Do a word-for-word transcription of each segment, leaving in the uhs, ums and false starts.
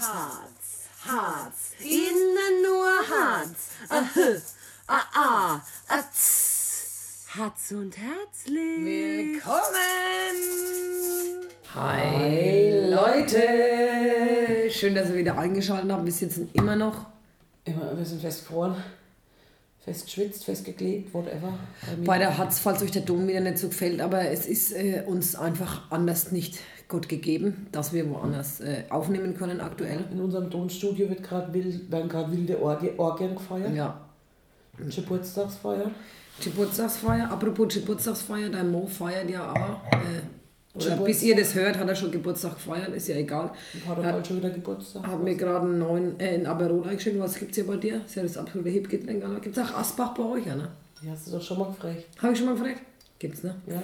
Harz, Harz, innen nur Harz, aha, aha, atz, Harz und herzlich willkommen. Hi Leute, schön, dass ihr wieder eingeschaltet habt. Wir sitzen immer noch, immer, wir sind festgefroren, festschwitzt, festgeklebt, whatever. Bei, Bei der Harz, falls euch der Dom wieder nicht so gefällt, aber es ist äh, uns einfach anders nicht Gott gegeben, dass wir woanders äh, aufnehmen können aktuell. In unserem Tonstudio wird grad wild, werden gerade wilde Orgien gefeiert. Ja. Geburtstagsfeier. Geburtstagsfeier. Apropos Geburtstagsfeier, dein Mo feiert ja auch. Äh, oder bis ihr das hört, hat er schon Geburtstag gefeiert, ist ja egal. Hat er bald schon wieder Geburtstag. Hat mir gerade einen neuen äh, in Aperol eingeschickt. Was gibt's hier bei dir? Das ist ja das absolute Hip-Getränk. Gibt's auch Asbach bei euch, ja, ne? Ja, hast du doch schon mal gefragt. Habe ich schon mal gefragt? Gibt's, ne? Ja.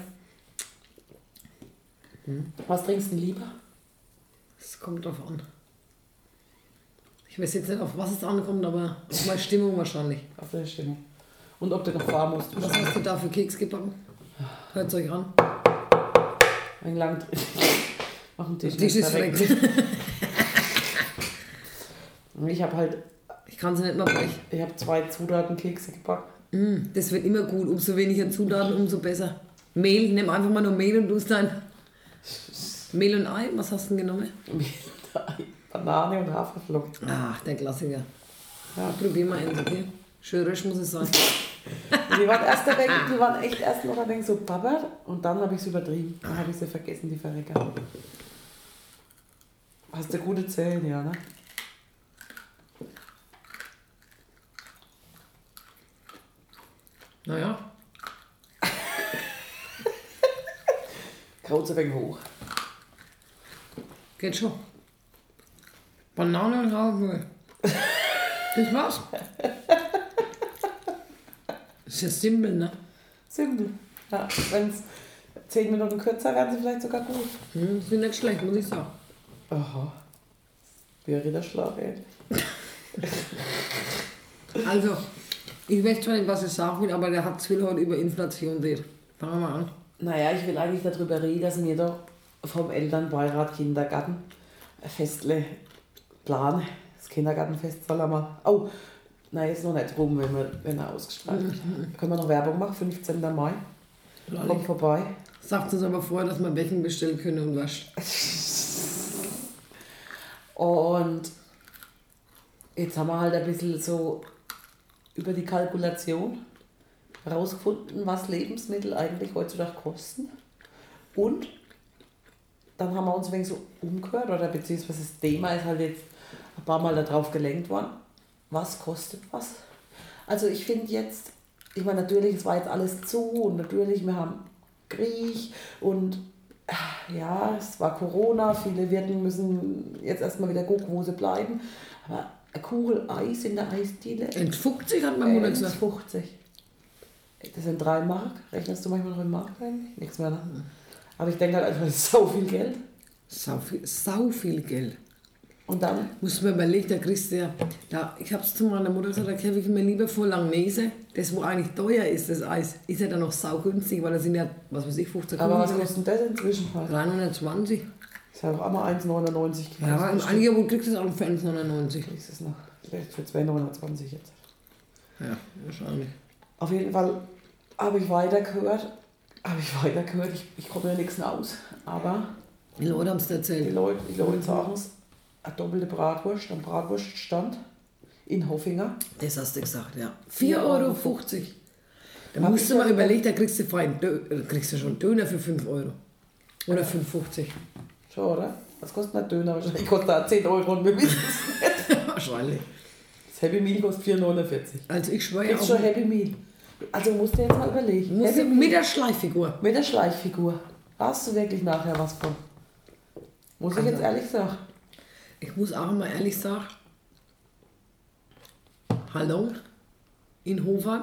Hm. Was trinkst du lieber? Es kommt drauf an. Ich weiß jetzt nicht, auf was es ankommt, aber auf meine Stimmung wahrscheinlich. Auf deine Stimmung. Und ob du noch fahren musst. Was hast du da für Keks gebacken? Hört's euch an. Ein lang Tisch. Mach den Tisch. Der Tisch ist weg. Ich habe halt. Ich kann sie nicht mehr brechen. Ich habe zwei Zutatenkekse gebacken. Mm, das wird immer gut. Umso weniger Zutaten, umso besser. Mehl, nimm einfach mal nur Mehl und du es dann. Mehl und Ei, was hast du denn genommen? Mehl und Ei, Banane und Haferflocken. Ach, der Klassiker. Ja, probier mal eins, okay? Schön rösch muss es sein. Die waren erst der Weg, die waren echt erst noch ein so babbert und dann habe ich es übertrieben. Dann habe ich sie vergessen, die Verrecker. Hast du gute Zellen, ja, ne? Naja. Kraut so weg hoch. Geht schon. Banane und Rauchmüll. Das war's. Ist ja simpel, ne? Simpel. Ja, wenn es zehn Minuten kürzer werden, sie vielleicht sogar gut. Hm, sind nicht schlecht, muss ich sagen. Aha. Wäre der Schlaf, ey. Also, ich weiß zwar nicht, was ich sagen will, aber der hat zu viel heute über Inflation reden. Fangen wir mal an. Naja, ich will eigentlich darüber reden, dass mir doch vom Elternbeirat Kindergarten Festle planen. Das Kindergartenfest soll er mal. Oh, nein, ist noch nicht rum, wenn, wir, wenn er ausgestrahlt wird. Mhm. Können wir noch Werbung machen? fünfzehnten Mai. Lollig. Kommt vorbei. Sagt uns aber vorher, dass wir Becken bestellen können und waschen. Und jetzt haben wir halt ein bisschen so über die Kalkulation rausgefunden, was Lebensmittel eigentlich heutzutage kosten. Und dann haben wir uns ein wenig so umgehört, oder beziehungsweise das Thema ist halt jetzt ein paar Mal darauf gelenkt worden, was kostet was. Also ich finde jetzt, ich meine natürlich, es war jetzt alles zu und natürlich, wir haben Krieg und ja, es war Corona, viele Wirte müssen jetzt erstmal wieder gucken, wo sie bleiben. Aber eine Kugel Eis in der Eisdiele. eins fünfzig hat meine Mutter gesagt. eins fünfzig. Das sind drei Mark. Rechnest du manchmal noch in Mark eigentlich? Nichts mehr. Ne? Aber ich denke halt einfach, das ist sau viel Geld. Sau viel, sau viel Geld. Und dann? Muss man überlegen, da kriegst du ja, da, ich hab's zu meiner Mutter gesagt, da kaufe ich mir lieber vor Langnese, das wo eigentlich teuer ist, das Eis, ist ja dann noch sau günstig, weil da sind ja, was weiß ich, fünfzehn Euro. Aber was kostet das inzwischen halt? dreihundertzwanzig. Das ist ja auch einmal eins neunundneunzig. Ja, aber im Angebot kriegst du es auch für eins neunundneunzig. Kriegst du es noch, vielleicht für zwei neunundzwanzig jetzt. Ja, wahrscheinlich. Auf jeden Fall habe ich weitergehört, habe ich weitergehört, ich, ich komme ja nichts aus, aber... Die Leute haben es erzählt. Die Leute, die Leute sagen es. Eine doppelte Bratwurst am Bratwurststand in Hoffinger. Das hast du gesagt, ja. vier Euro fünfzig. Da hab musst du mal überlegen, da kriegst du, fein, da kriegst du schon Döner für fünf Euro. Oder fünf fünfzig. Schon, oder? Was kostet ein Döner? Ich kostet da zehn Euro und wir wissen es nicht. Wahrscheinlich. Das Happy Meal kostet vier neunundvierzig. Also ich schwöre ja auch... schon Happy Meal. Also musst du jetzt mal überlegen. Musst du mit der Schleiffigur. Mit der Schleiffigur. Hast du wirklich nachher was von? Muss also, ich jetzt ehrlich sagen. Ich muss auch mal ehrlich sagen, hallo, in Hofheim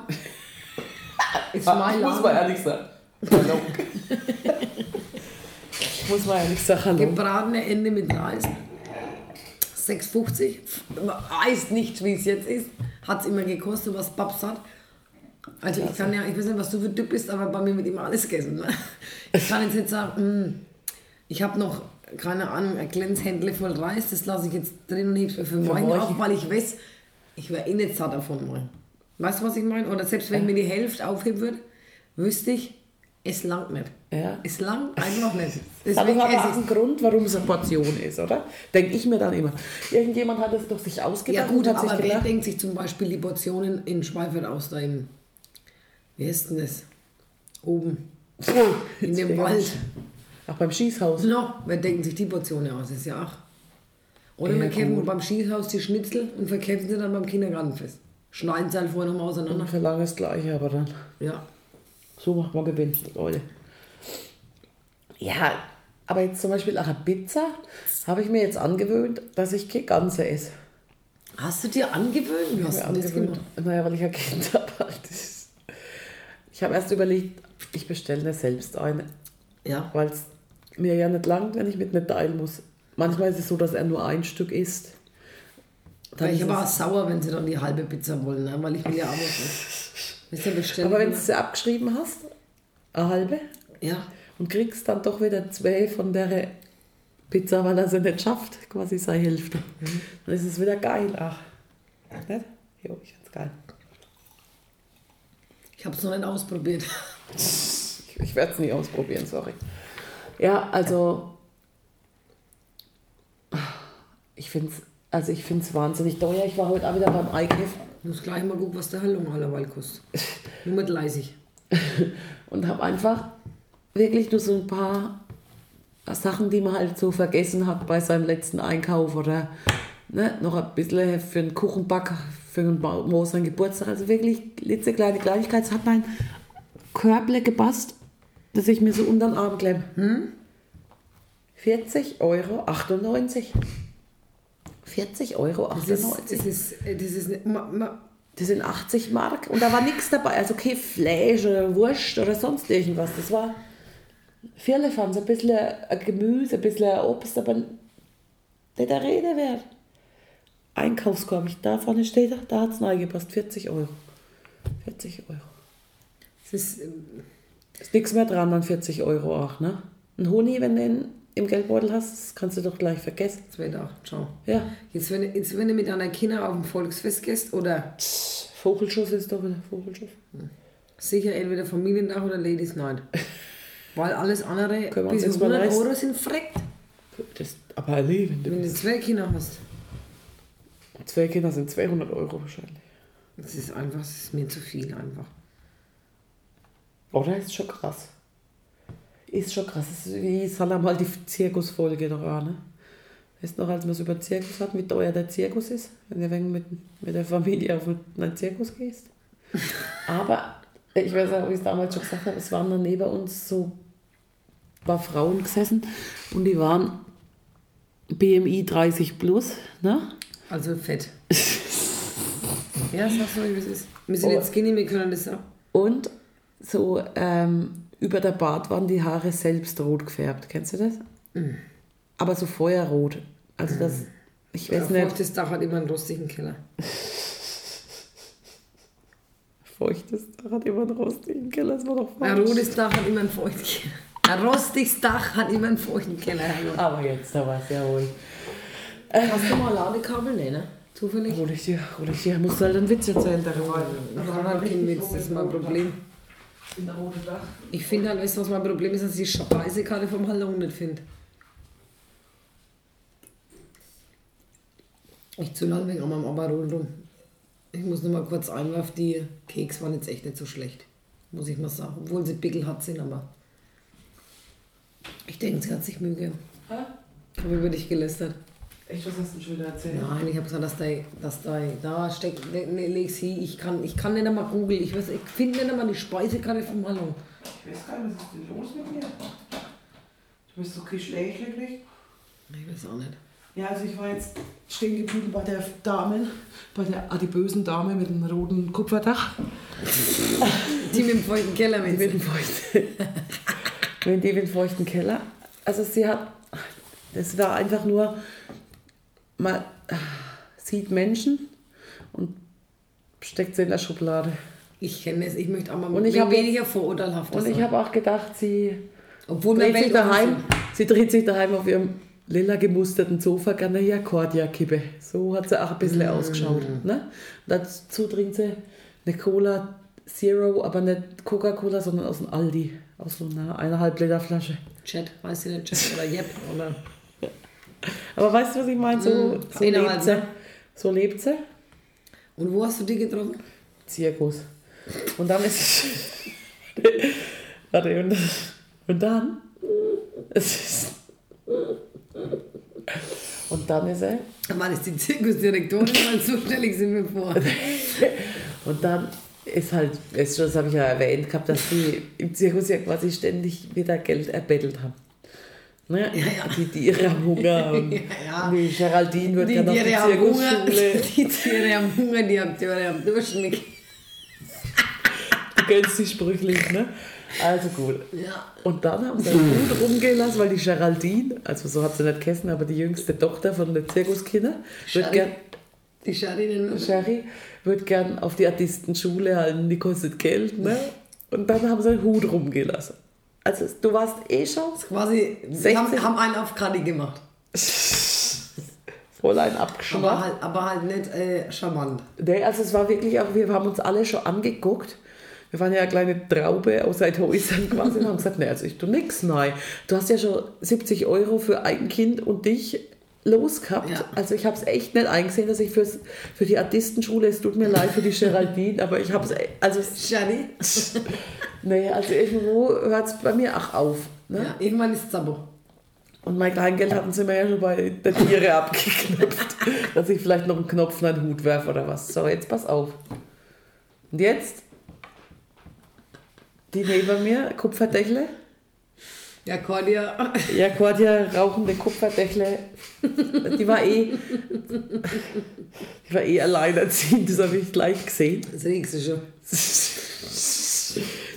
ist mein Laden. Ich muss mal ehrlich sagen, hallo. Ich muss mal ehrlich sagen, hallo. Gebratene Ende mit Reis, sechs fünfzig, Eis nicht, wie es jetzt ist, hat es immer gekostet, was Babs hat. Also ich kann ja, ich weiß nicht, was du für Typ bist, aber bei mir wird immer alles gegessen. Ne? Ich kann jetzt nicht sagen, mh, ich habe noch... keine Ahnung, ein kleines Händle voll Reis, das lasse ich jetzt drin und hebe es für morgen auf, weil ich weiß, ich wäre eh nicht satt davon mal. Weißt du, was ich meine? Oder selbst wenn ich mir die Hälfte aufheben würde, wüsste ich, es langt nicht. Ja. Es langt einfach nicht. Deswegen aber es ist ein Grund, warum es eine Portion ist, oder? Denke ich mir dann immer. Irgendjemand hat es doch sich ausgedacht. Ja gut, hat aber sich gedacht, wer denkt sich zum Beispiel die Portionen in Schweifert aus da in, wie heißt denn das? Oben. Oh, in dem Wald. Auch beim Schießhaus. No, wer denken sich die Portionen aus? Das ist ja auch. Oder wir kämpfen beim Schießhaus die Schnitzel und verkämpfen sie dann beim Kindergartenfest. Schneiden sie halt vorher nochmal auseinander. Und verlangen das Gleiche, aber dann. Ja. So macht man Gewinn, Leute. Ja, aber jetzt zum Beispiel auch eine Pizza habe ich mir jetzt angewöhnt, dass ich keine ganze esse. Hast du dir angewöhnt? Ich hast du das angewöhnt? Naja, weil ich ein Kind habe. Ich habe erst überlegt, ich bestelle mir selbst eine. Ja. Weil es mir ja nicht langt, wenn ich mit mir teilen muss. Manchmal ist es so, dass er nur ein Stück isst. Dann weil ich aber auch sauer, wenn sie dann die halbe Pizza wollen, ne? Weil ich will ja auch was. Aber wenn du sie abgeschrieben hast, eine halbe, ja. Und kriegst dann doch wieder zwei von der Pizza, weil er sie nicht schafft, quasi seine Hälfte. Mhm. Dann ist es wieder geil. Ach, nicht? Jo, ich find's geil. Ich hab's noch nicht ausprobiert. Ich, ich werde es nie ausprobieren, sorry. Ja, also ich finde es also ich find's wahnsinnig teuer. Ich war heute auch wieder beim Eikäfer. Ich muss gleich mal gucken, was der Hallungerwald kostet. Nur mit leisig. Und habe einfach wirklich nur so ein paar Sachen, die man halt so vergessen hat bei seinem letzten Einkauf oder ne, noch ein bisschen für einen Kuchenback, für einen Mo seinen Geburtstag. Also wirklich letzte kleine Kleinigkeit. Es hat mein Körble gepasst, dass ich mir so unter den Arm klemme. Hm? vierzig Euro achtundneunzig. vierzig Euro achtundneunzig. Das, ist, das, ist, das, ist, ma, ma. das sind achtzig Mark und da war nichts dabei. Also kein Fleisch oder Wurst oder sonst irgendwas. Das war Firlefanz, ein bisschen Gemüse, ein bisschen Obst, aber nicht der Rede wert. Einkaufskorb, da vorne steht, da hat es neu gepasst. vierzig Euro. vierzig Euro. Es ist, ähm, ist nichts mehr dran an vierzig Euro auch, ne? Ein Honig, wenn du ihn im Geldbeutel hast, kannst du doch gleich vergessen. Das wird auch, ciao. Ja. Jetzt, wenn, jetzt, wenn du mit deiner Kinder auf dem Volksfest gehst, oder? Vogelschuss ist doch wieder Vogelschuss. Hm. Sicher, entweder Familientag oder Ladies Night. Weil alles andere bis hundert Euro sind freckt. Das, aber alle, wenn du, wenn du zwei Kinder hast. Zwei Kinder sind zweihundert Euro wahrscheinlich. Das ist einfach, das ist mir zu viel einfach. Oder? Ist schon krass. Ist schon krass. Das ist wie Salam halt die Zirkusfolge doch auch, ne? Weißt du noch, als man es über den Zirkus hat, wie teuer der Zirkus ist? Wenn du mit, mit der Familie auf einen Zirkus gehst. Aber, ich weiß auch, wie ich es damals schon gesagt habe, es waren dann neben uns so ein paar Frauen gesessen und die waren B M I dreißig plus, ne? Also fett. Ja, das ist so, wie es ist. Wir sind jetzt skinny, wir können das auch. Und so ähm, über der Bart waren die Haare selbst rot gefärbt. Kennst du das? Mm. Aber so feuerrot. Also das, mm. ich weiß ja, nicht. Feuchtes Dach hat immer einen rostigen Keller. Feuchtes Dach hat immer einen rostigen Keller. Das war doch falsch. Ein rotes Dach hat immer einen feuchten Keller. Ein rostiges Dach hat immer einen feuchten Keller. Aber jetzt, da war es ja wohl. Äh, Hast du mal Ladekabel? Nee, ne? Zufällig? Hol ich dir, hol ich dir. Musst du halt einen Witz erzählen darüber. Ich habe halt keinen Witz, das ist mein Problem. Ich finde halt, weißt du, was mein Problem ist, dass ich die Speisekarte vom Hallon nicht finde. Ich zu lang wegen an meinem Aberol rum. Ich muss nur mal kurz einwerfen, die Keks waren jetzt echt nicht so schlecht. Muss ich mal sagen. Obwohl sie Pickel hat sind, aber. Ich denke, sie hat sich Mühe gegeben. Hä? Ich habe über dich gelästert. Echt, was hast du schon wieder erzählt? Nein, ich habe gesagt, dass da, dass da, da steckt, ne, leg sie, ich kann, ich kann nicht einmal googeln, ich, ich finde nicht einmal die Speisekarte vom Hallon. Ich weiß gar nicht, was ist denn los mit mir? Du bist so geschlechtlich. Ich weiß auch nicht. Ja, also ich war jetzt stehen geblieben bei der Dame, bei der adipösen Dame mit dem roten Kupferdach. Die mit dem feuchten Keller, mit dem feuchten Keller. Die mit dem feuchten Keller. Also sie hat, das war einfach nur... Man sieht Menschen und steckt sie in der Schublade. Ich kenne es, ich möchte auch mal und ich hab, weniger vorurteilhaft sein. Und ich habe auch gedacht, sie, obwohl dreht sich daheim, Sie dreht sich daheim auf ihrem lila gemusterten Sofa gerne eine Akkordjacke. So hat sie auch ein bisschen mm. ausgeschaut. Ne? Dazu trinkt sie eine Cola Zero, aber nicht Coca-Cola, sondern aus dem Aldi. Aus so einer eineinhalb Liter Flasche. Chat, weiß ich nicht, Chat oder Jep oder... Aber weißt du, was ich meine? So, mm, so lebt sie. Ne? So lebt sie. Und wo hast du die getroffen? Zirkus. Und dann ist... Warte, und, und dann... Es ist... Und dann ist er... Mann, ist die Zirkusdirektorin mal zuständig, sind wir vor. Und dann ist halt... Ist schon, das habe ich ja erwähnt gehabt, dass die im Zirkus ja quasi ständig wieder Geld erbettelt haben. Ne? Ja, ja. Die Tiere haben Hunger. Haben. Ja, ja. Die Geraldine wird ja noch die Zirkusschule. Die Tiere haben Hunger, die Akteure haben Durchschnitt. Du kennst die sprüchlich, ne? Also gut. Ja. Und dann haben sie gut rumgehen lassen, weil die Geraldine, also so hat sie nicht gegessen, aber die jüngste Tochter von den Zirkuskindern, wird gern, die Shari wird gern auf die Artistenschule halten, die kostet Geld, ne? Und dann haben sie einen Hut rumgehen lassen. Also du warst eh schon quasi, sie haben, haben einen auf Kadi gemacht. Fräulein abgeschmackt. Aber halt, aber halt nicht äh, charmant. Nee, also es war wirklich auch, wir haben uns alle schon angeguckt. Wir waren ja eine kleine Traube aus Eidhäusern quasi und haben gesagt, nee, also ich tu nix, nein. Du hast ja schon siebzig Euro für ein Kind und dich los gehabt. Ja. Also ich habe es echt nicht eingesehen, dass ich fürs, für die Artistenschule, es tut mir leid für die Geraldine, aber ich habe es, also... Shani? Nee, also irgendwo hört es bei mir auch auf. Ne? Ja, irgendwann ist es Sabo. Und mein Kleingeld hatten sie mir ja schon bei der Tiere abgeknöpft, dass ich vielleicht noch einen Knopf in einen Hut werfe oder was. So, jetzt pass auf. Und jetzt... Die neben mir, Kupferdächle. Ja, Cordia. Ja, Cordia, rauchende Kupferdächle. Die war eh, die war eh alleinerziehend, das habe ich gleich gesehen. Das riechst du schon.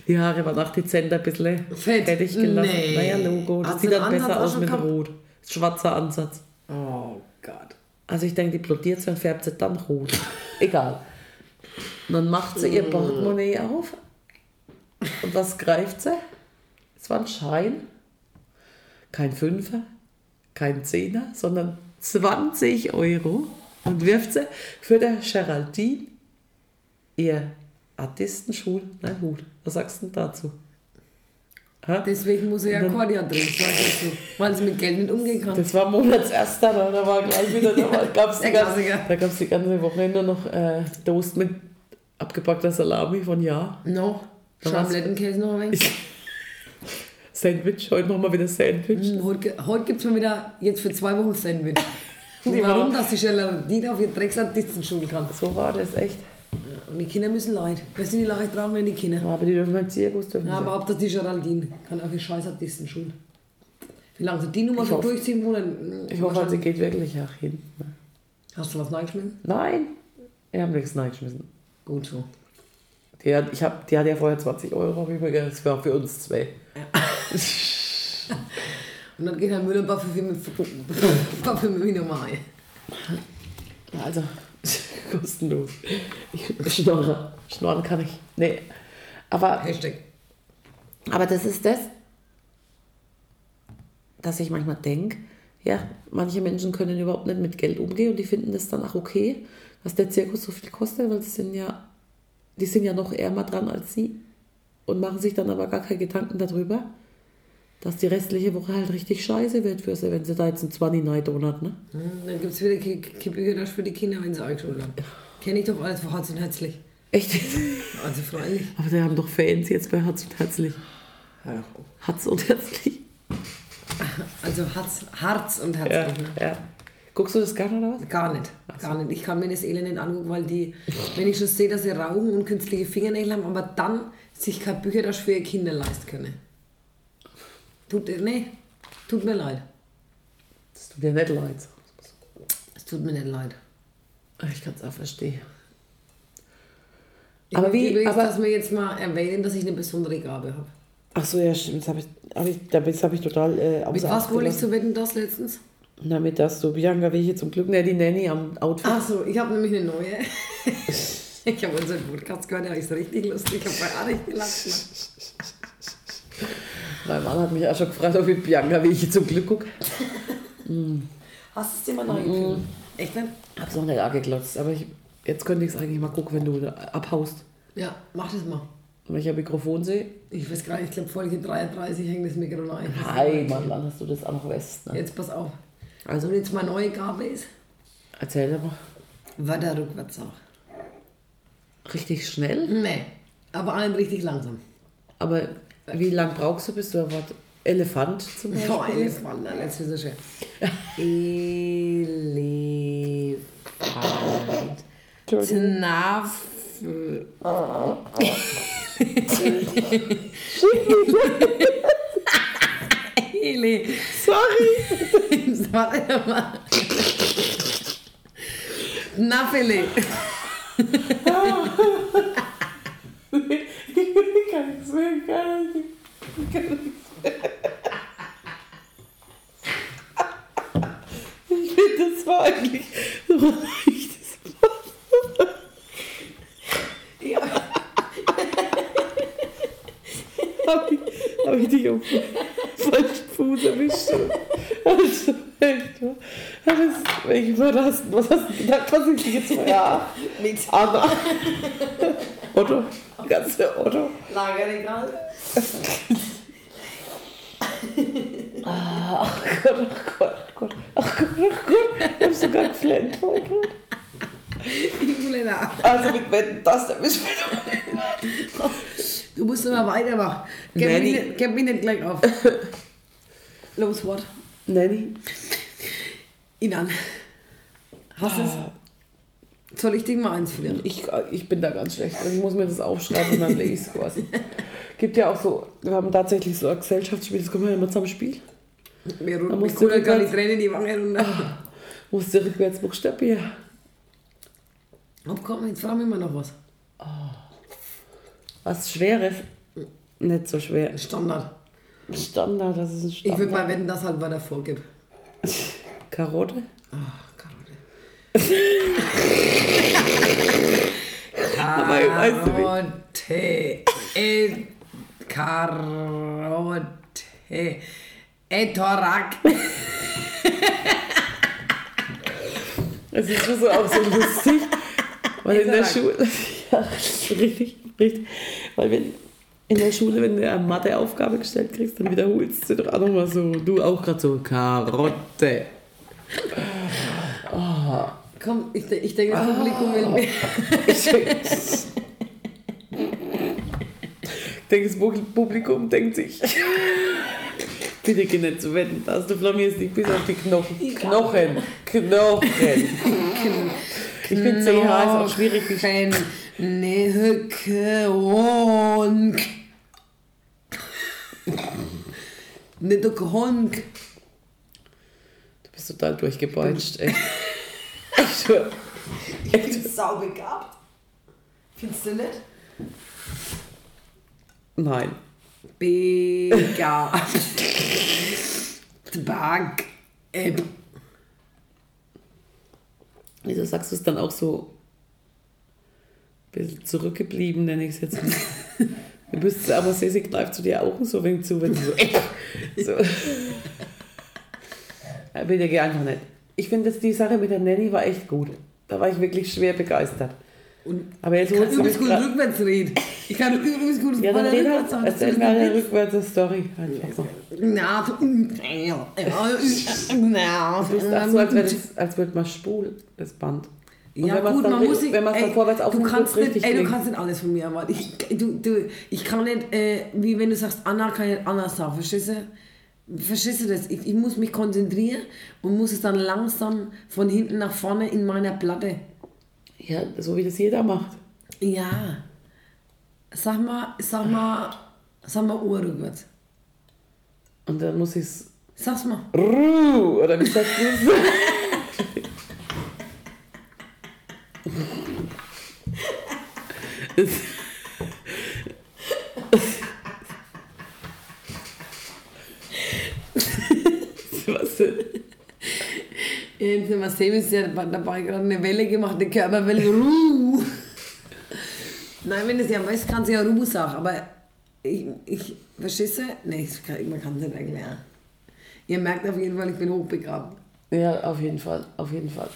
Die Haare waren auch dezent ein bisschen Fett. Fertig gelassen. Nee. Naja, Logo, das Hat's sieht dann besser aus mit gehabt? Rot. Schwarzer Ansatz. Oh Gott. Also ich denke, die blutiert sie und färbt sie dann rot. Egal. Und dann macht sie ihr Portemonnaie auf. Und was greift sie? Es war ein Schein. Kein Fünfer, kein Zehner, sondern zwanzig Euro. Und wirft sie für der Geraldine ihr Artistenschul, nein, Hut. Was sagst du denn dazu? Ha? Deswegen muss er ja Akkordeon drin sein, weil sie mit Geld nicht umgehen kann. Das war Monatserster, da war gleich wieder, da gab es die, die ganze Wochenende noch äh, Toast mit abgepackter Salami von Ja. No. Schablettenkäse noch ein wenig. Sandwich, heute machen wir wieder Sandwich. Mm, heute heute gibt es mal wieder, jetzt für zwei Wochen Sandwich. Und warum, dass die Geraldine auf ihr Drecksartistenschule kann. So war das, echt. Und die Kinder müssen leid. Wir sind die leicht dran, wenn die Kinder. Ja, aber die dürfen beim Zirkus dürfen. Ja, aber ob das die Geraldine kann, auch die scheiß Artistenschule. Wie lange sie die Nummer so durchziehen wollen. Ich hoffe, sie geht wirklich nach hinten. Hast du was reingeschmissen? Nein, wir haben nichts reingeschmissen. Gut so. Ja, ich hab, die hat ja vorher zwanzig Euro, das war für uns zwei. Ja. Und dann geht Herr Müller ein paar für mich nochmal ein. Also, kostenlos. Ich schnorre. Schnorren kann ich. Nee. Aber, Hashtag. Aber das ist das, dass ich manchmal denke, ja, manche Menschen können überhaupt nicht mit Geld umgehen und die finden das dann auch okay, dass der Zirkus so viel kostet, weil es sind ja... Die sind ja noch ärmer dran als sie und machen sich dann aber gar keine Gedanken darüber, dass die restliche Woche halt richtig scheiße wird für sie, wenn sie da jetzt einen zwanzig Euro Donut, ne? Dann gibt es wieder Kippügelasch für die Kinder, wenn sie eingeschoben haben. Kenne ich doch alles von Herz und Herzlich. Echt? Also freilich. Aber die haben doch Fans jetzt bei Herz und Herzlich. Herz und Herzlich. Also Herz, Herz und Herzlich, ja, ne? Ja. Guckst du das gerne oder was? Gar nicht, gar nicht. Ich kann mir das Elend nicht angucken, weil die, wenn ich schon sehe, dass sie rauchen und künstliche Fingernägel haben, aber dann sich keine Bücher das für ihre Kinder leisten können. Tut, nee, tut mir leid. Das tut mir nicht leid. Es tut mir nicht leid. Ich kann es auch verstehen. Ich aber wie, übrigens, aber dass wir jetzt mal erwähnen, dass ich eine besondere Gabe habe. Ach so, ja, stimmt. Das habe ich, hab ich, das hab ich total äh, Mit was wollte ich so wetten, das letztens? Damit das so, Bianca, wie ich jetzt zum Glück ne, die Nanny am Outfit. Ach so, ich habe nämlich eine neue. Ich habe unseren Podcast gehört, da habe ich es richtig lustig. Ich habe gar nicht gelacht. Mein Mann hat mich auch schon gefragt, ob ich Bianca, wie ich zum Glück gucke. Mm. Hast du es dir mal neu gefühlt? Mm. Echt nicht? Hab's noch nicht angeklotzt, aber ich, jetzt könnte ich es eigentlich mal gucken, wenn du abhaust. Ja, mach das mal. Welcher Mikrofon sehe? Ich weiß gar nicht, ich glaube Folge dreiunddreißig hängt das Mikrofon ein. Hi, Mann, dann hast du das auch noch fest. Ne? Jetzt pass auf. Also wenn jetzt meine neue Gabe ist. Erzähl doch mal. War der rückwärts auch. Richtig schnell? Nee, aber ein richtig langsam. Aber wie lang brauchst du, bis du erwartet? Elefant zum Beispiel? Ja, Elefant, nein, das ist so schön. Elefant. Tnafel. Ele. Sorry. Sorry, Mann. Tnafele. Ich kann es mehr, ich kann es Ich kann es Ich finde, das war eigentlich so ruhig. Ja. Hab ich, hab ich dich auf den falschen Fuß erwischt? Also, echt, was? Ich überrascht. Was hast du gedacht, was ich dir jetzt mal? Ja, nichts. Aber. Otto, ganze Otto. Lagerregal. Ach Gott, ach Gott, ach Gott, ach Gott, ach Gott. Ich hab sogar einen Flint vorgebracht. Ich will ja. Also mit Wetten, das, da bist du. Du musst immer weitermachen. Gib mich, gib mich nicht gleich auf. Los, Wort. Nanny. Inan. Hast du es? Soll ich dir mal eins führen? Ich, ich bin da ganz schlecht. Ich muss mir das aufschreiben und dann lege ich es quasi. Gibt ja auch so, wir haben tatsächlich so ein Gesellschaftsspiel, das können wir ja immer zusammen spielen. Wir runden mich cool, gar nicht rennen, die Wange runter. Wo ist der Rückwärtsbuchstabier? Oh, komm, jetzt fragen wir mal noch was. Oh. Was Schweres? Nicht so schwer. Standard. Standard, das ist ein Standard. Ich würde mal wetten, das halt weiter vorgibt. Karotte? Ach, Karotte. Karotte. E- Karotte. Etorak. Es ist so auch so lustig. Weil in der Schule, ja, richtig, richtig, weil wenn in der Schule, wenn du eine Matheaufgabe gestellt kriegst, dann wiederholst du doch auch nochmal so, du auch gerade so, Karotte. Oh. Komm, ich, ich denke, das Publikum oh. will mehr. Ich denke, das Publikum denkt sich, bitte geh nicht zu Wetten, dass du flammierst dich bis auf die Knochen, Knochen, Knochen. Ich finde C H ist auch schwierig geschehen. Ne Hücke Honk. Ne Hücke Honk. Du bist total durchgebeutscht, echt. Echt. Ich bin saubegabt. Findest du nicht? Nein. Begabt. Bank. Eb. Wieso sagst du es dann auch so ein bisschen zurückgeblieben, nenne ich es jetzt. Du bist aber sehr, sehr kneift zu dir auch so ein wenig zu, wenn du so. so. Bitte geh einfach nicht. Ich finde, die Sache mit der Nanny war echt gut. Da war ich wirklich schwer begeistert. Und aber jetzt kannst du bist gut grad, rückwärts reden. Ich kann übrigens gut ja, dann rückwärts reden. Erzähl mal eine rückwärts Story. Na, du bist auch so, als, als würde man spul, das Band. Und ja gut, man muss sich... Wenn man es dann vorwärts aufnimmt, du kannst nicht, ey, du kannst nicht alles von mir erwarten. Ich, du, du, ich kann nicht, äh, wie wenn du sagst, Anna kann ich nicht Anna sagen, verstehst du? Verstehst du das? Ich, ich muss mich konzentrieren und muss es dann langsam von hinten nach vorne in meiner Platte... Ja, so wie das jeder macht. Ja. Sag mal, sag mal, sag mal Uhr rückwärts. Und dann muss ich's. Sag's mal. Ruh! Oder wie sagst du es? Was denn? Was sehen ist ja dabei gerade eine Welle gemacht, eine Körperwelle. Ruh. Nein, wenn du es ja weißt, kannst du ja Ruh sagen, aber ich, ich verstehst du? Nein, man kann es nicht erklären. Ihr merkt auf jeden Fall, ich bin hochbegraben. Ja, auf jeden Fall, auf jeden Fall.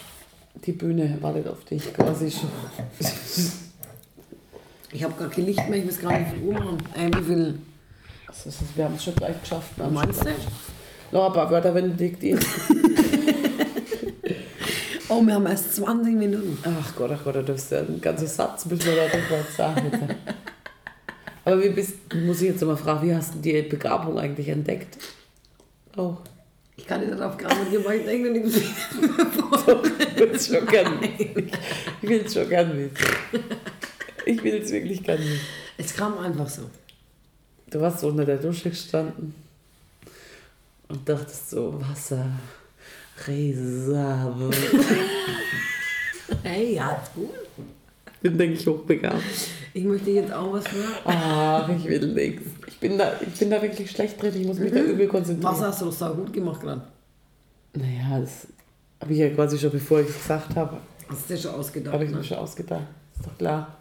Die Bühne wartet auf dich quasi schon. Ich habe gar kein Licht mehr, ich weiß gar nicht, wie viel Uhr haben. Äh, wie viel? Also, wir haben es schon gleich geschafft. Meinst du? Noch ein paar Wörter, wenn du dich dienen. Oh, wir haben erst zwanzig Minuten. Ach Gott, ach Gott, da darfst du einen ganzen Satz bis wir da kurz sagen. Bitte. Aber wie bist, muss ich jetzt immer fragen, wie hast du die Begabung eigentlich entdeckt? Auch. Oh. Ich kann nicht darauf gerade mit dir machen, ich denke nicht. Ich will es schon gern wissen. Ich will es schon gern wissen. Ich will es wirklich gern wissen. Es kam einfach so. Du warst so unter der Dusche gestanden und dachtest so, Wasser... Reserve. Hey, ja, gut. Bin, denke ich, hochbegabt. Ich möchte jetzt auch was hören. Ach, ich will nichts. Ich bin da, ich bin da wirklich schlecht drin. Ich muss mich mhm. da übel konzentrieren. Was hast du doch so gut gemacht gerade? Naja, das habe ich ja quasi schon, bevor ich es gesagt habe. Hast du dir schon ausgedacht? Habe ich mir ne? schon ausgedacht. Ist doch klar.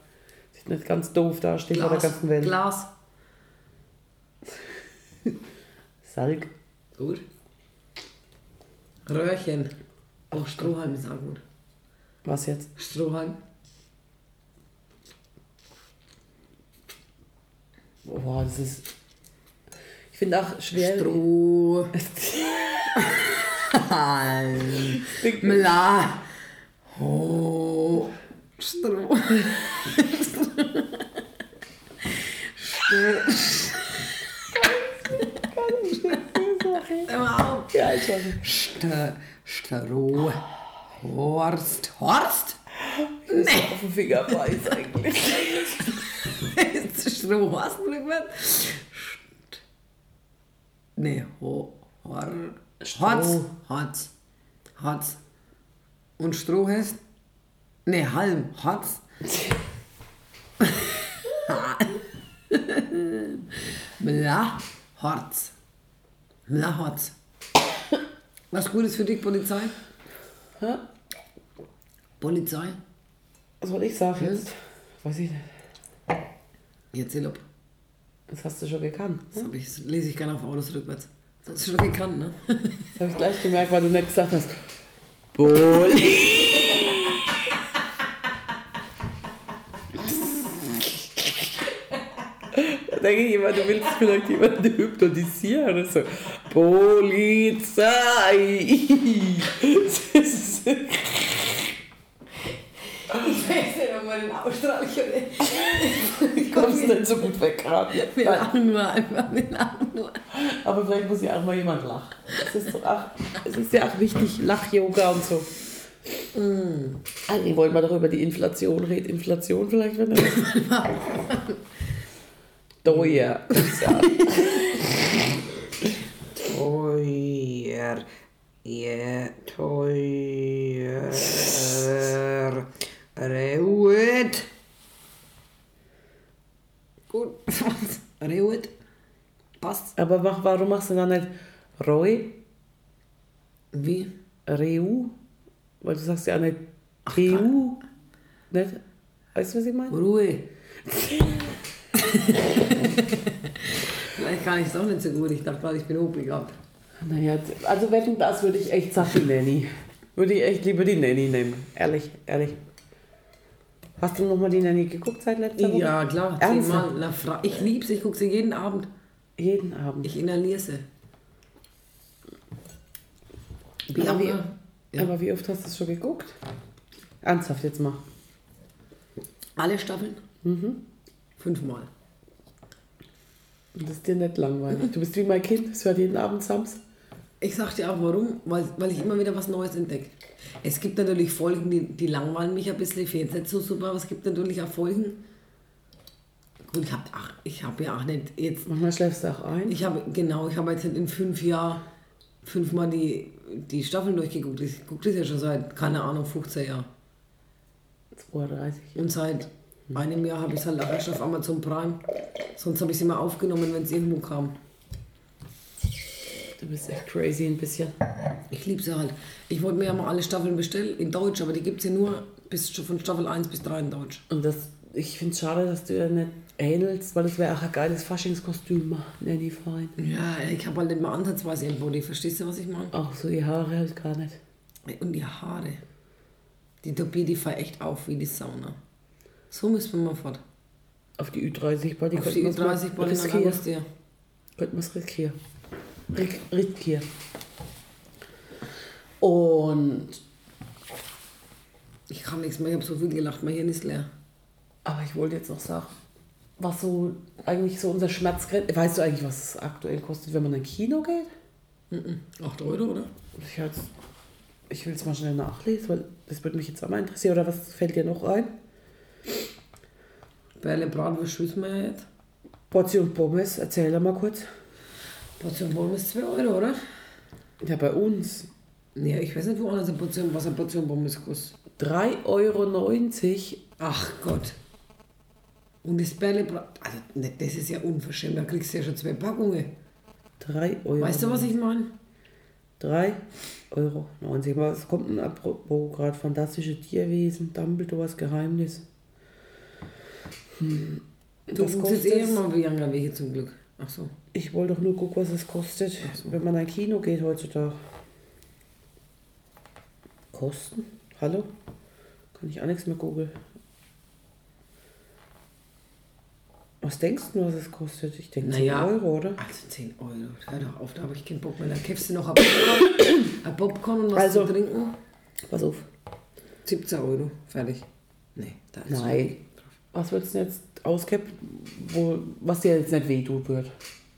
Sieht nicht ganz doof da, steht vor der ganzen Welt. Glas. Salg. Gut. Röhrchen. Auch Strohhalm ist auch gut. Was jetzt? Strohhalm. Boah, das ist... Ich finde auch schwer... Stroh... Halm... Mla... Ho... Stroh... Stroh... Ja, ich St- Stroh. Horst. Horst? Nee. Das ist auf dem Finger weiß eigentlich. Strohhorst rückwärts? St- nee, Ho- Hor- Stroh. Hotz. Hotz. Und Stroh heißt? Nee, Halm. Hotz. Bla. Horz. Bla. Horz. Was gut ist für dich, Polizei? Hä? Polizei? Was soll ich sagen jetzt? Weiß ich nicht. Jetzt erzähl ab. Das hast du schon gekannt. Das, hab ich, das lese ich gerne auf Autos rückwärts. Das hast du schon gekannt, ne? Das habe ich gleich gemerkt, weil du nicht gesagt hast. Polizei! Da denke ich immer, du willst vielleicht jemanden hypnotisieren oder so. Polizei! Ich weiß nicht, ob man den Ausstrahlung hat. Ich komme nicht so gut weg gerade. Wir lachen nur einfach, wir lachen nur. Aber vielleicht muss ja auch mal jemand lachen. Es ist, ist ja auch wichtig, Lach-Yoga und so. Mm. Also, wir wollen mal darüber die Inflation reden. Inflation vielleicht, wenn er... Teuer. Teuer. Ja, teuer. Reuet. Gut. Reuet. Passt. Aber mach, warum machst du dann nicht Reu? Wie? Reu? Weil du sagst ja nicht Reu. Nicht? Weißt du, was ich meine? Ruhe. Vielleicht kann ich es auch nicht so gut. Ich dachte gerade, ich bin hochbegabt. Naja, also Wetten, das würde ich echt sagen, die Nanny. Würde ich echt lieber die Nanny nehmen. Ehrlich, ehrlich. Hast du nochmal die Nanny geguckt seit letzter Woche? Ja, klar. Zehnmal. Na, Fra- ich liebe sie, ich gucke sie jeden Abend. Jeden Abend? Ich inhaliere sie. Wie aber, wie, ja. aber wie oft hast du es schon geguckt? Ernsthaft jetzt mal. Alle Staffeln? Mhm. Fünfmal. Das ist dir nicht langweilig. Du bist wie mein Kind, das hört jeden Abend Sams. Ich sag dir auch warum, weil, weil ich immer wieder was Neues entdecke. Es gibt natürlich Folgen, die, die langweilen mich ein bisschen, ich finde es nicht so super, aber es gibt natürlich auch Folgen. Gut, ich habe ich hab ja auch nicht jetzt... Manchmal schläfst du auch ein. Ich hab, genau, ich habe jetzt in fünf Jahren fünfmal die, die Staffeln durchgeguckt. Ich gucke das ja schon seit, keine Ahnung, fünfzehn Jahren. zweiunddreißig Jahre. Und seit... In einem Jahr habe ich es halt auch erst auf Amazon Prime. Sonst habe ich es immer aufgenommen, wenn es irgendwo kam. Du bist echt crazy ein bisschen. Ich liebe sie halt. Ich wollte mir ja mal alle Staffeln bestellen in Deutsch, aber die gibt es ja nur bis, von Staffel eins bis drei in Deutsch. Und das Ich finde es schade, dass du ja nicht ähnelst, weil das wäre auch ein geiles Faschingskostüm machen, Nanny Fine. Ja, ich habe halt nicht mal ansatzweise einen Body, verstehst du, was ich meine? Ach so, die Haare halt gar nicht. Und die Haare. Die Tobi, die fällt echt auf wie die Sauna. So müssen wir mal fort. Auf die Ü dreißig Body. Auf die Ü dreißig Body, dann musst du ja. Könnten wir es riskieren. Riskieren. Und ich kann nichts mehr, ich habe so viel gelacht, mein Hirn ist leer. Aber ich wollte jetzt noch sagen, was so eigentlich so unser Schmerzgrenze. Weißt du eigentlich, was es aktuell kostet, wenn man in ein Kino geht? Mhm. acht Euro, oder? Ich, ich will es mal schnell nachlesen, weil das würde mich jetzt auch mal interessieren. Oder was fällt dir noch ein? Bärle Bratwurst wissen wir ja jetzt. Portion Pommes, erzähl da mal kurz. Portion Pommes zwei Euro, oder? Ja, bei uns. Ja, ich weiß nicht, wo anders eine Portion, was eine Portion Pommes kostet. drei Euro neunzig. Ach Gott. Und das Bärlebrat, also das ist ja unverschämt, da kriegst du ja schon zwei Packungen. drei Euro. Weißt du, was ich meine? drei Euro neunzig. Was kommt denn apropos gerade? Fantastische Tierwesen, Dumbledores Geheimnis. Hm. Du musst eh mal wie andere Wege zum Glück. Ach so. Ich wollte doch nur gucken, was es kostet, so, wenn man in ein Kino geht heutzutage. Kosten? Hallo? Kann ich auch nichts mehr googeln. Was denkst du, was es kostet? Ich denke naja, zehn Euro, oder? Also zehn Euro, hör doch auf, da habe ich keinen Bock mehr. Da kämpfst du noch ein Popcorn, ein Popcorn und was also, zu trinken. Pass auf. siebzehn Euro, fertig. Nee, da ist nein. Was würdest du jetzt auskämpfen, wo, was dir jetzt nicht wehtun wird?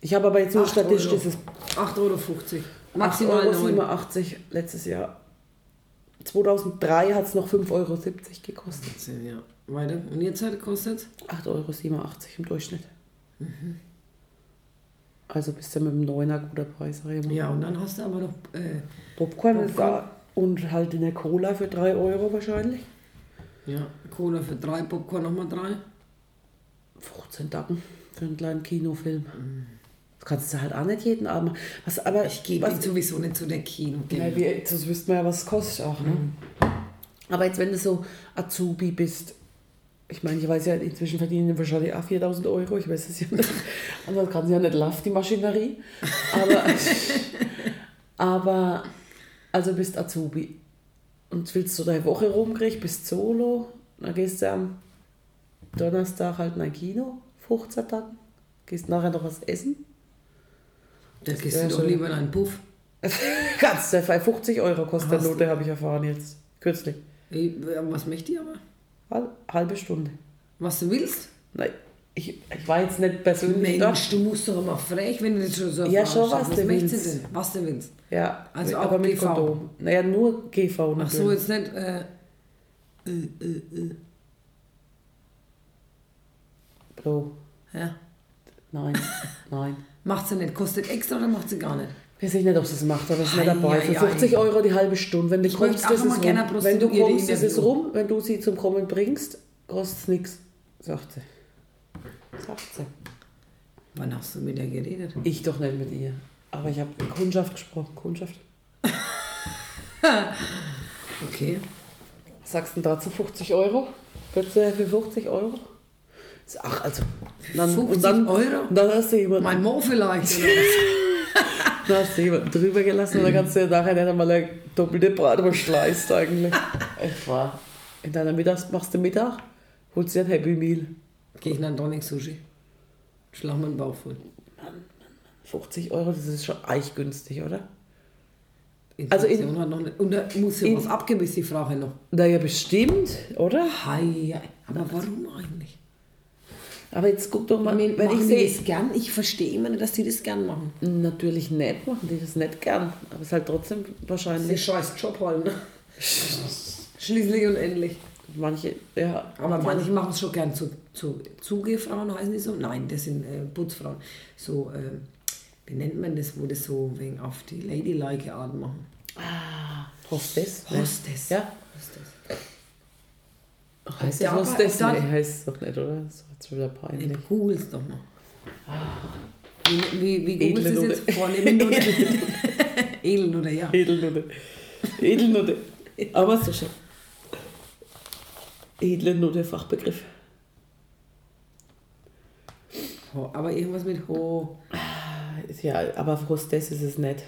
Ich habe aber jetzt so statistisch dieses... acht Euro fünfzig. Maximal acht Euro siebenundachtzig letztes Jahr. zweitausenddrei hat es noch fünf Euro siebzig gekostet. achtzehn, ja. Weiter. Und jetzt hat es gekostet? acht Euro siebenundachtzig im Durchschnitt. Mhm. Also bist du mit dem neuner guter Preis. Ja, und dann hast du aber noch äh, Popcorn, Popcorn. Da und halt eine Cola für drei Euro wahrscheinlich. Ja, Cola für drei, Popcorn nochmal drei. fünfzehn Tacken für einen kleinen Kinofilm. Mhm. Das kannst du halt auch nicht jeden Abend machen. Was, aber ich gehe sowieso nicht zu der Kino. Ja, wir, das wüssten wir ja, was es kostet auch. Ne? Mhm. Aber jetzt, wenn du so Azubi bist, ich meine, ich weiß ja, inzwischen verdienen wahrscheinlich auch viertausend Euro, ich weiß es ja nicht. Ansonsten kann sie ja nicht laufen, die Maschinerie. Aber, aber also bist Azubi und willst du deine Woche rumkriegen, bist solo, dann gehst du am Donnerstag halt in ein Kino, fünfzehn Tagen, gehst nachher noch was essen. Da gehst du ja, doch lieber in einen Puff. Ganz, der fünfzig Euro kostet der Note, habe ich erfahren jetzt. Kürzlich. Hey, was möchte ich aber? Halbe Stunde. Was du willst? Nein, ich, ich war jetzt nicht persönlich. Mensch, du musst doch immer frech, wenn du das schon so erfahren. Ja, schon, was, was du willst. Denn? Was du willst. Ja, also aber auch mit G V. Kondom. Naja, nur G V. Natürlich. Ach so, jetzt nicht... Äh, äh, äh. Bro. Ja? Nein, nein. Macht sie nicht, kostet extra oder macht sie gar nicht? Weiß ich nicht, ob sie es macht, aber es ist nicht dabei. Für fünfzig Euro die halbe Stunde. Wenn du ich kommst, das ist rum. Wenn du kommst, ist es rum. Wenn du sie zum Kommen bringst, kostet es nichts, sagt sie. Sagt sie. Wann hast du mit ihr geredet? Ich doch nicht mit ihr. Aber ich habe Kundschaft gesprochen. Kundschaft. Okay. Was sagst du denn dazu? fünfzig Euro? Würdest du für fünfzig Euro? Ach, also. Dann, und dann, Euro? Und dann hast du jemanden. Mein Mo vielleicht. Dann hast du jemanden drüber gelassen und dann kannst du ja nachher nicht einmal eine doppelte Bratwurst schleißt eigentlich. Ich war. In deiner Mittags machst du Mittag, holst dir ein Happy Meal. Gehe ich dann doch nicht Sushi. Schlag mir den Bauch voll. fünfzig Euro, das ist schon echt günstig, oder? Also in, hat noch nicht, und da muss ja was abgewiesen, die Frage noch. Na ja, bestimmt, oder? Hei, aber warum eigentlich? Aber jetzt guck doch mal, wenn machen ich sehe das gern, ich verstehe immer nicht, dass die das gern machen. Natürlich nicht machen die das nicht gern, aber es ist halt trotzdem wahrscheinlich. Das ist ein scheiß Job halt, ne? Schließlich und endlich. Manche, ja. Aber manche, manche machen es schon gern zu, zu Zugefrauen, heißen die so? Nein, das sind äh, Putzfrauen. So, äh, wie nennt man das, wo das so wegen auf die Ladylike Art machen? Ah, Hostess. Hostess. Ja, Hostess. Ach, heißt ja, das Hostess? Nee, heißt es doch nicht, oder? So. Das wird ja peinlich. Google es doch mal. Wie, wie, wie googelst du es jetzt vornehmen? Edelnude, ja. Edelnude. Edelnude. Aber so schön. Edle Nude, Fachbegriff. Ho, aber irgendwas mit Ho. Ja, aber Hostess ist es nicht.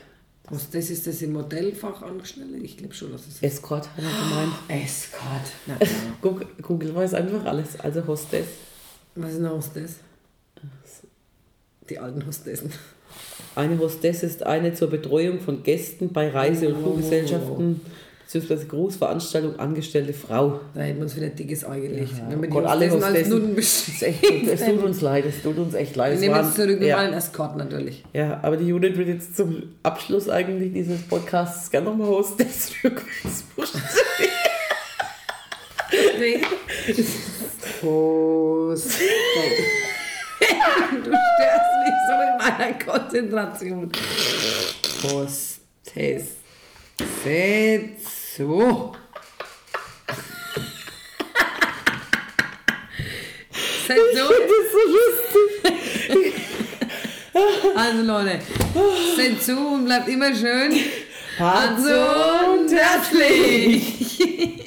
Hostess ist das im Modellfach angestellt? Ich glaube schon, dass es Escort hat er gemeint. Escort. Google weiß einfach alles. Also Hostess. Was ist eine Hostess? Die alten Hostessen. Eine Hostess ist eine zur Betreuung von Gästen bei Reise- und Fluggesellschaften bzw. Großveranstaltungen angestellte Frau. Da hätten wir uns wieder dickes Ei gelegt. Ja. Wenn wir die Gott, Hostessen alle Hostessen. Es, echt, es tut uns leid, es tut uns echt leid. Wir nehmen jetzt zurück, wir ja. machen Escort natürlich. Ja, aber die Judith wird jetzt zum Abschluss eigentlich dieses Podcasts gerne nochmal Hostess für Quizbusch. Nee. Hostess. Du störst mich so in meiner Konzentration. Hostess. So. Das ist so lustig. Also Leute, seid zu und bleibt immer schön. Herz und herzlich.